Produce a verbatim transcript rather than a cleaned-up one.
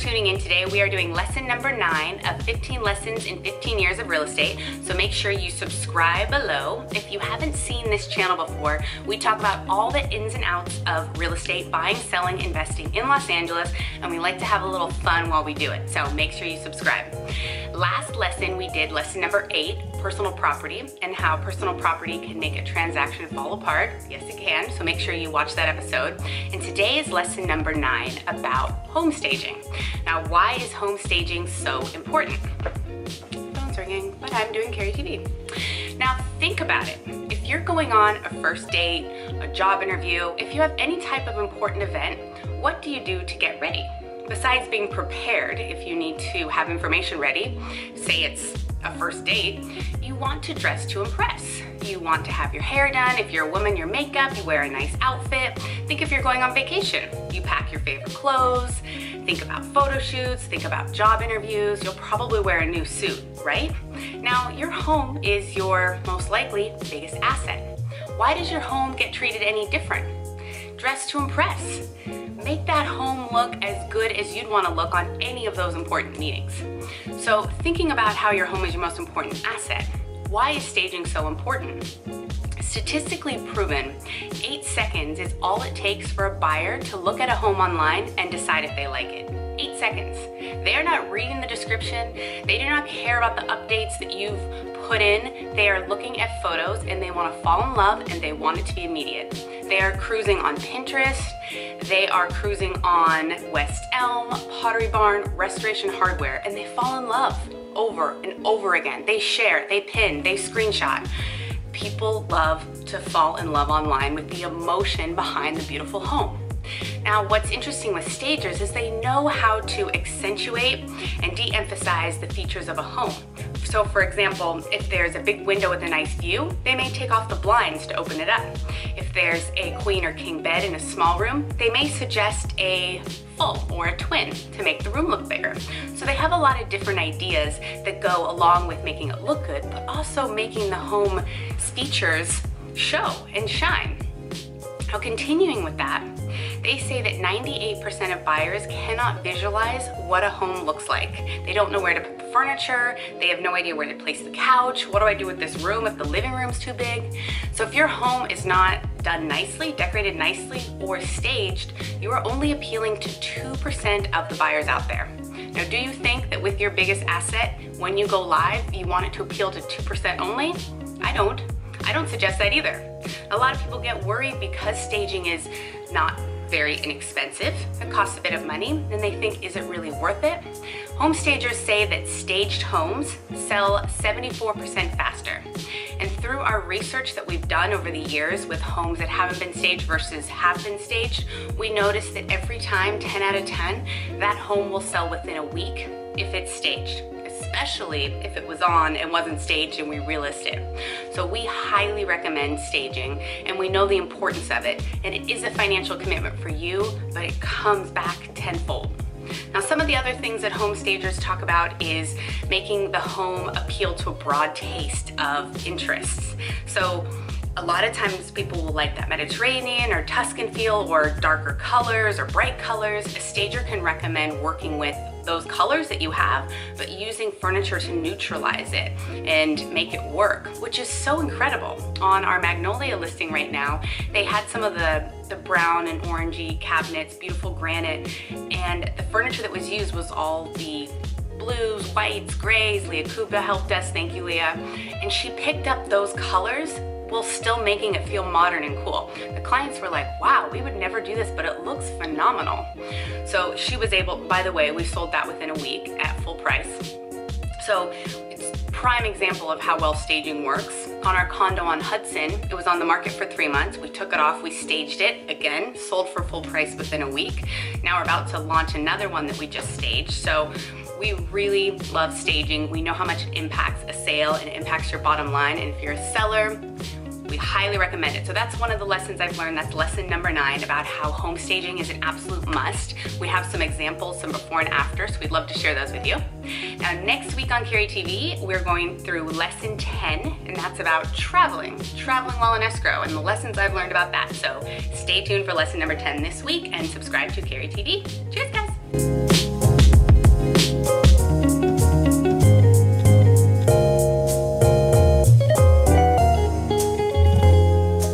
tuning in today. We are doing lesson number nine of fifteen lessons in fifteen years of real estate. So make sure you subscribe below. If you haven't seen this channel before, we talk about all the ins and outs of real estate, buying, selling, investing in Los Angeles, and we like to have a little fun while we do it. So make sure you subscribe. Last lesson, we did lesson number eight, personal property, and how personal property can make a transaction fall apart. Yes, it can. So make sure you watch that episode. And today is lesson number nine about home staging. Now, why is home staging so important? Phone's ringing, but I'm doing Carrie T V. Now, think about it. If you're going on a first date, a job interview, if you have any type of important event, what do you do to get ready? Besides being prepared, if you need to have information ready, say it's a first date, you want to dress to impress. You want to have your hair done. If you're a woman, your makeup, you wear a nice outfit. Think if you're going on vacation, you pack your favorite clothes. Think about photo shoots, think about job interviews. You'll probably wear a new suit, right? Now, your home is your most likely biggest asset. Why does your home get treated any different? Dress to impress. Make that home look as good as you'd want to look on any of those important meetings. So thinking about how your home is your most important asset, why is staging so important? Statistically proven, eight seconds is all it takes for a buyer to look at a home online and decide if they like it. Eight seconds. They are not reading the description. They do not care about the updates that you've put in. They are looking at photos and they want to fall in love and they want it to be immediate. They are cruising on Pinterest. They are cruising on West Elm, Pottery Barn, Restoration Hardware, and they fall in love over and over again. They share, they pin, they screenshot. People love to fall in love online with the emotion behind the beautiful home. Now, what's interesting with stagers is they know how to accentuate and de-emphasize the features of a home. So for example, if there's a big window with a nice view, they may take off the blinds to open it up. If there's a queen or king bed in a small room, they may suggest a full or a twin to make the room look bigger. So they have a lot of different ideas that go along with making it look good, but also making the home features show and shine. Now, continuing with that, they say that ninety-eight percent of buyers cannot visualize what a home looks like. They don't know where to put the furniture. They have no idea where to place the couch. What do I do with this room if the living room's too big? So if your home is not done nicely, decorated nicely, or staged, you are only appealing to two percent of the buyers out there. Now, do you think that with your biggest asset, when you go live, you want it to appeal to two percent only? I don't. I don't suggest that either. A lot of people get worried because staging is not very inexpensive. It costs a bit of money, and they think, is it really worth it? Home stagers say that staged homes sell seventy-four percent faster. And through our research that we've done over the years with homes that haven't been staged versus have been staged, we noticed that every time, ten out of ten, that home will sell within a week if it's staged, especially if it was on and wasn't staged and we relist it. So we highly recommend staging, and we know the importance of it, and it is a financial commitment for you, but it comes back tenfold. Now, some of the other things that home stagers talk about is making the home appeal to a broad taste of interests. So a lot of times people will like that Mediterranean or Tuscan feel, or darker colors or bright colors. A stager can recommend working with those colors that you have, but using furniture to neutralize it and make it work, which is so incredible. On our Magnolia listing right now, they had some of the, the brown and orangey cabinets, beautiful granite, and the furniture that was used was all the blues, whites, grays. Leah Kuba helped us, thank you, Leah. And she picked up those colors while still making it feel modern and cool. The clients were like, wow, we would never do this, but it looks phenomenal. So she was able, by the way, we sold that within a week at full price. So it's a prime example of how well staging works. On our condo on Hudson, it was on the market for three months. We took it off, we staged it again, sold for full price within a week. Now we're about to launch another one that we just staged. So we really love staging. We know how much it impacts a sale and it impacts your bottom line. And if you're a seller, we highly recommend it. So that's one of the lessons I've learned. That's lesson number nine about how home staging is an absolute must. We have some examples, some before and after, so we'd love to share those with you. Now, next week on Carrie T V, we're going through lesson ten, and that's about traveling, traveling while in escrow, and the lessons I've learned about that. So stay tuned for lesson number ten this week, and subscribe to Carrie T V. Cheers, guys.